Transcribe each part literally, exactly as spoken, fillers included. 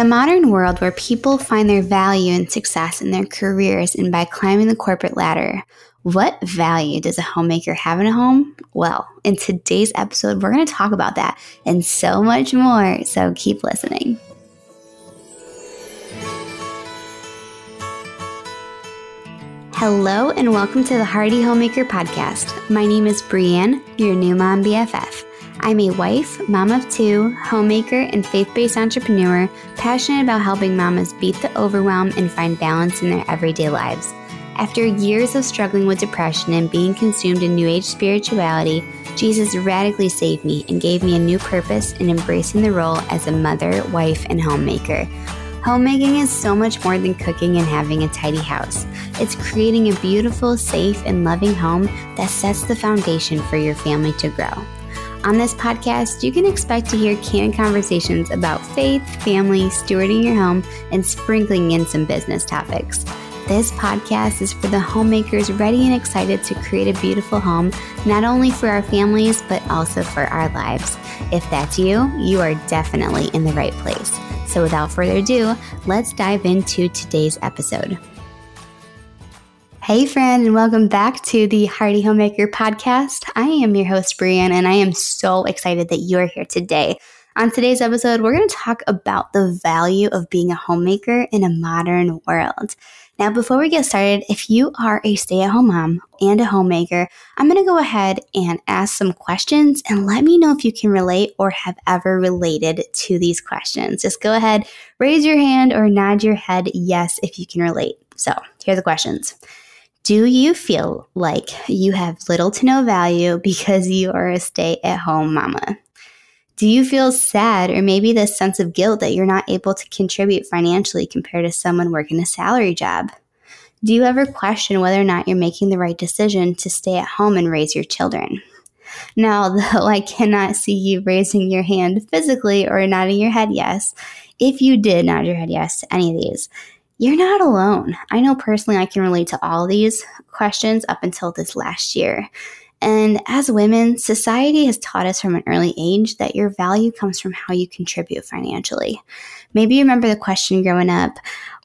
In a modern world where people find their value and success in their careers and by climbing the corporate ladder, what value does a homemaker have in a home? Well, in today's episode, we're going to talk about that and so much more, so keep listening. Hello and welcome to the Hearty Homemaker podcast. My name is Brianne, your new mom B F F. I'm a wife, mom of two, homemaker, and faith-based entrepreneur passionate about helping mamas beat the overwhelm and find balance in their everyday lives. After years of struggling with depression and being consumed in New Age spirituality, Jesus radically saved me and gave me a new purpose in embracing the role as a mother, wife, and homemaker. Homemaking is so much more than cooking and having a tidy house. It's creating a beautiful, safe, and loving home that sets the foundation for your family to grow. On this podcast, you can expect to hear candid conversations about faith, family, stewarding your home, and sprinkling in some business topics. This podcast is for the homemakers ready and excited to create a beautiful home, not only for our families, but also for our lives. If that's you, you are definitely in the right place. So without further ado, let's dive into today's episode. Hey friend, and welcome back to the Hearty Homemaker podcast. I am your host, Brianne, and I am so excited that you are here today. On today's episode, we're going to talk about the value of being a homemaker in a modern world. Now, before we get started, if you are a stay-at-home mom and a homemaker, I'm going to go ahead and ask some questions and let me know if you can relate or have ever related to these questions. Just go ahead, raise your hand or nod your head yes if you can relate. So here are the questions. Do you feel like you have little to no value because you are a stay-at-home mama? Do you feel sad or maybe this sense of guilt that you're not able to contribute financially compared to someone working a salary job? Do you ever question whether or not you're making the right decision to stay at home and raise your children? Now, although I cannot see you raising your hand physically or nodding your head yes, if you did nod your head yes to any of these, you're not alone. I know personally I can relate to all these questions up until this last year. And as women, society has taught us from an early age that your value comes from how you contribute financially. Maybe you remember the question growing up,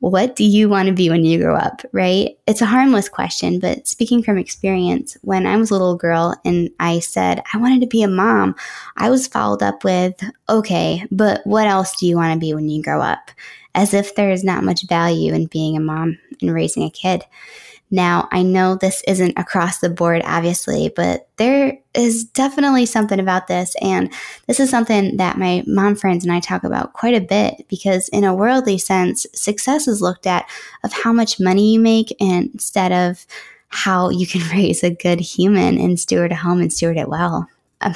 what do you want to be when you grow up, right? It's a harmless question, but speaking from experience, when I was a little girl and I said I wanted to be a mom, I was followed up with, okay, but what else do you want to be when you grow up? As if there is not much value in being a mom and raising a kid. Now, I know this isn't across the board, obviously, but there is definitely something about this. And this is something that my mom friends and I talk about quite a bit because in a worldly sense, success is looked at of how much money you make instead of how you can raise a good human and steward a home and steward it well.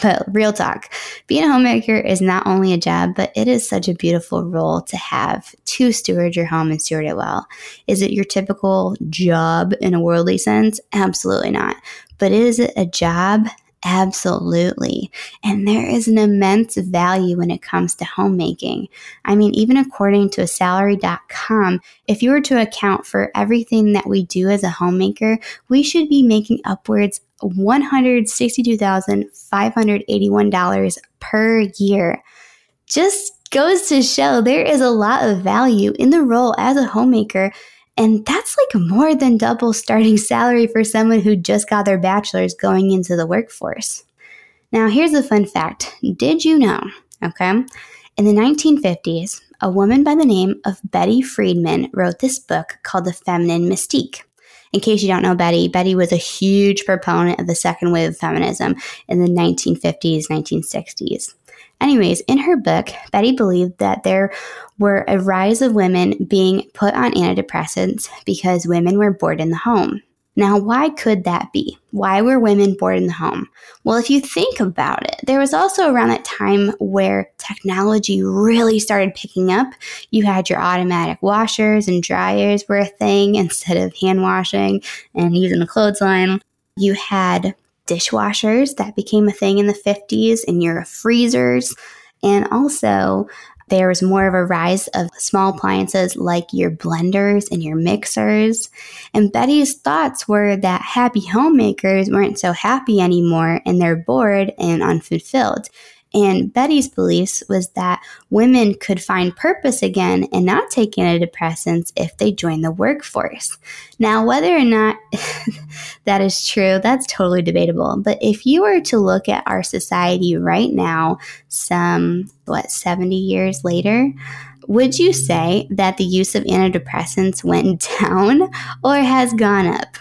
But real talk, being a homemaker is not only a job, but it is such a beautiful role to have to steward your home and steward it well. Is it your typical job in a worldly sense? Absolutely not. But is it a job? Absolutely. And there is an immense value when it comes to homemaking. I mean, even according to salary dot com, if you were to account for everything that we do as a homemaker, we should be making upwards one hundred sixty-two thousand five hundred eighty-one dollars per year. Just goes to show there is a lot of value in the role as a homemaker, and that's like more than double starting salary for someone who just got their bachelor's going into the workforce. Now, here's a fun fact. Did you know, okay, in the nineteen fifties, a woman by the name of Betty Friedan wrote this book called The Feminine Mystique. In case you don't know Betty, Betty was a huge proponent of the second wave of feminism in the nineteen fifties, nineteen sixties. Anyways, in her book, Betty believed that there were a rise of women being put on antidepressants because women were bored in the home. Now, why could that be? Why were women bored in the home? Well, if you think about it, there was also around that time where technology really started picking up. You had your automatic washers and dryers were a thing instead of hand washing and using a clothesline. You had dishwashers that became a thing in the fifties and your freezers. And also, there was more of a rise of small appliances like your blenders and your mixers. And Betty's thoughts were that happy homemakers weren't so happy anymore and they're bored and unfulfilled. And Betty's beliefs was that women could find purpose again and not take antidepressants if they joined the workforce. Now, whether or not that is true, that's totally debatable. But if you were to look at our society right now, some, what, seventy years later, would you say that the use of antidepressants went down or has gone up?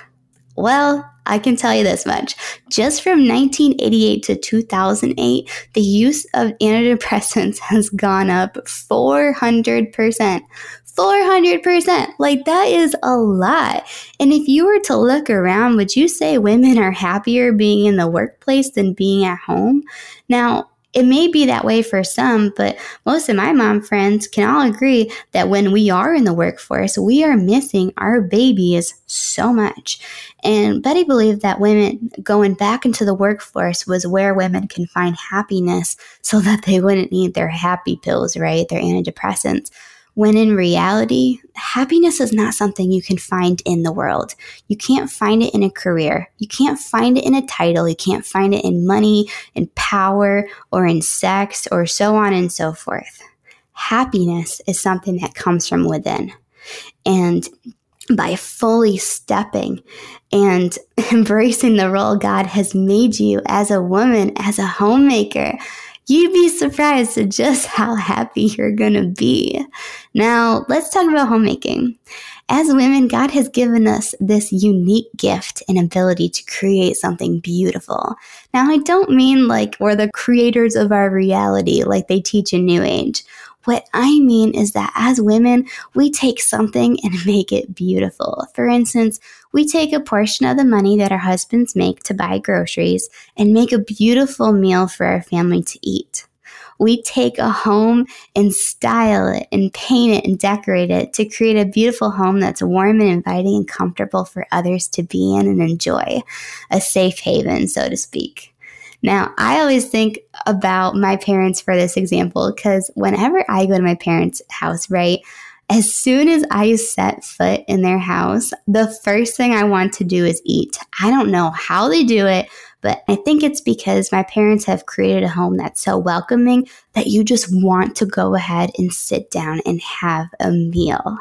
Well, I can tell you this much. Just from nineteen eighty-eight to two thousand eight, the use of antidepressants has gone up four hundred percent. four hundred percent. Like, that is a lot. And if you were to look around, would you say women are happier being in the workplace than being at home? Now, it may be that way for some, but most of my mom friends can all agree that when we are in the workforce, we are missing our babies so much. And Betty believed that women going back into the workforce was where women can find happiness so that they wouldn't need their happy pills, right? Their antidepressants. When in reality, happiness is not something you can find in the world. You can't find it in a career. You can't find it in a title. You can't find it in money, in power, or in sex, or so on and so forth. Happiness is something that comes from within. And by fully stepping and embracing the role God has made you as a woman, as a homemaker, you'd be surprised at just how happy you're going to be. Now, let's talk about homemaking. As women, God has given us this unique gift and ability to create something beautiful. Now, I don't mean like we're the creators of our reality like they teach in New Age. What I mean is that as women, we take something and make it beautiful. For instance, we take a portion of the money that our husbands make to buy groceries and make a beautiful meal for our family to eat. We take a home and style it and paint it and decorate it to create a beautiful home that's warm and inviting and comfortable for others to be in and enjoy. A safe haven, so to speak. Now, I always think about my parents for this example because whenever I go to my parents' house, right, as soon as I set foot in their house, the first thing I want to do is eat. I don't know how they do it, but I think it's because my parents have created a home that's so welcoming that you just want to go ahead and sit down and have a meal.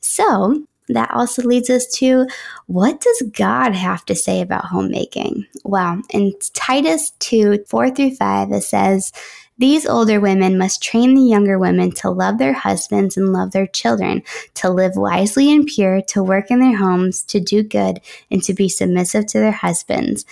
So that also leads us to, what does God have to say about homemaking? Well, in Titus two, four through five, it says, "These older women must train the younger women to love their husbands and love their children, to live wisely and pure, to work in their homes, to do good, and to be submissive to their husbands.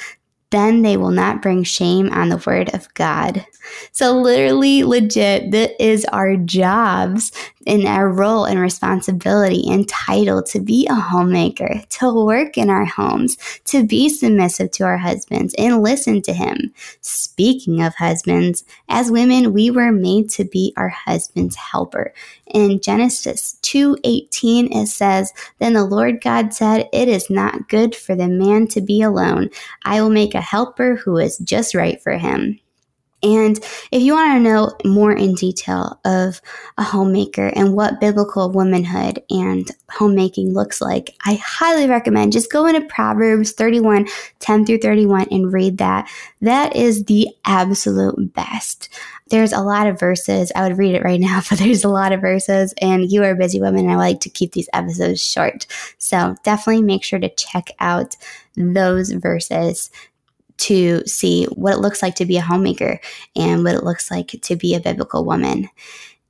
Then they will not bring shame on the word of God." So literally, legit, that is our jobs and our role and responsibility and title to be a homemaker, to work in our homes, to be submissive to our husbands and listen to him. Speaking of husbands, as women, we were made to be our husband's helper. In Genesis two eighteen, it says, "Then the Lord God said, it is not good for the man to be alone. I will make a helper who is just right for him." And if you want to know more in detail of a homemaker and what biblical womanhood and homemaking looks like, I highly recommend just go into Proverbs thirty-one, ten through thirty-one and read that. That is the absolute best. There's a lot of verses. I would read it right now, but there's a lot of verses, and you are a busy woman, and I like to keep these episodes short. So definitely make sure to check out those verses to see what it looks like to be a homemaker and what it looks like to be a biblical woman.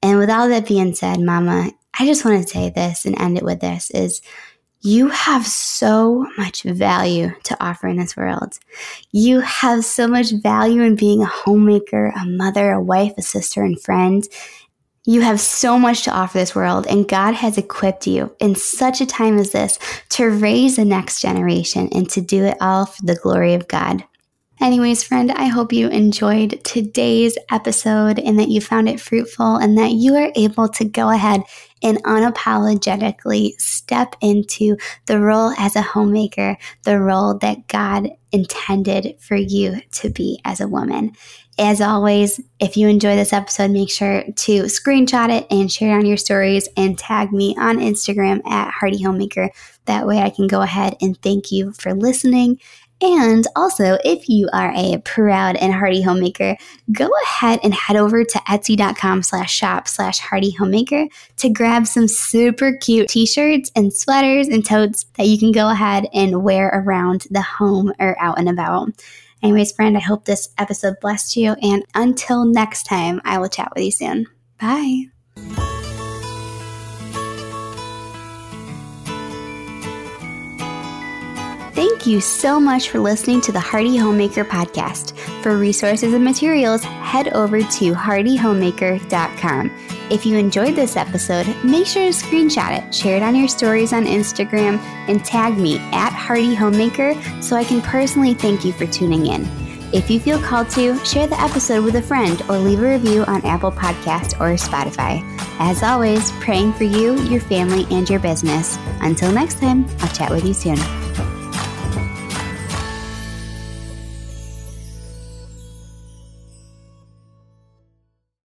And with all that being said, Mama, I just want to say this and end it with this is, you have so much value to offer in this world. You have so much value in being a homemaker, a mother, a wife, a sister, and friend. You have so much to offer this world, and God has equipped you in such a time as this to raise the next generation and to do it all for the glory of God. Anyways, friend, I hope you enjoyed today's episode and that you found it fruitful and that you are able to go ahead and unapologetically step into the role as a homemaker, the role that God intended for you to be as a woman. As always, if you enjoy this episode, make sure to screenshot it and share it on your stories and tag me on Instagram at Hearty Homemaker. That way I can go ahead and thank you for listening. And also, if you are a proud and hearty homemaker, go ahead and head over to etsy.com slash shop slash hearty homemaker to grab some super cute t-shirts and sweaters and totes that you can go ahead and wear around the home or out and about. Anyways, friend, I hope this episode blessed you. And until next time, I will chat with you soon. Bye. Thank you so much for listening to the Hearty Homemaker podcast. For resources and materials, head over to hearty homemaker dot com. If you enjoyed this episode, make sure to screenshot it, share it on your stories on Instagram, and tag me at Hearty Homemaker so I can personally thank you for tuning in. If you feel called to, share the episode with a friend or leave a review on Apple Podcasts or Spotify. As always, praying for you, your family, and your business. Until next time, I'll chat with you soon.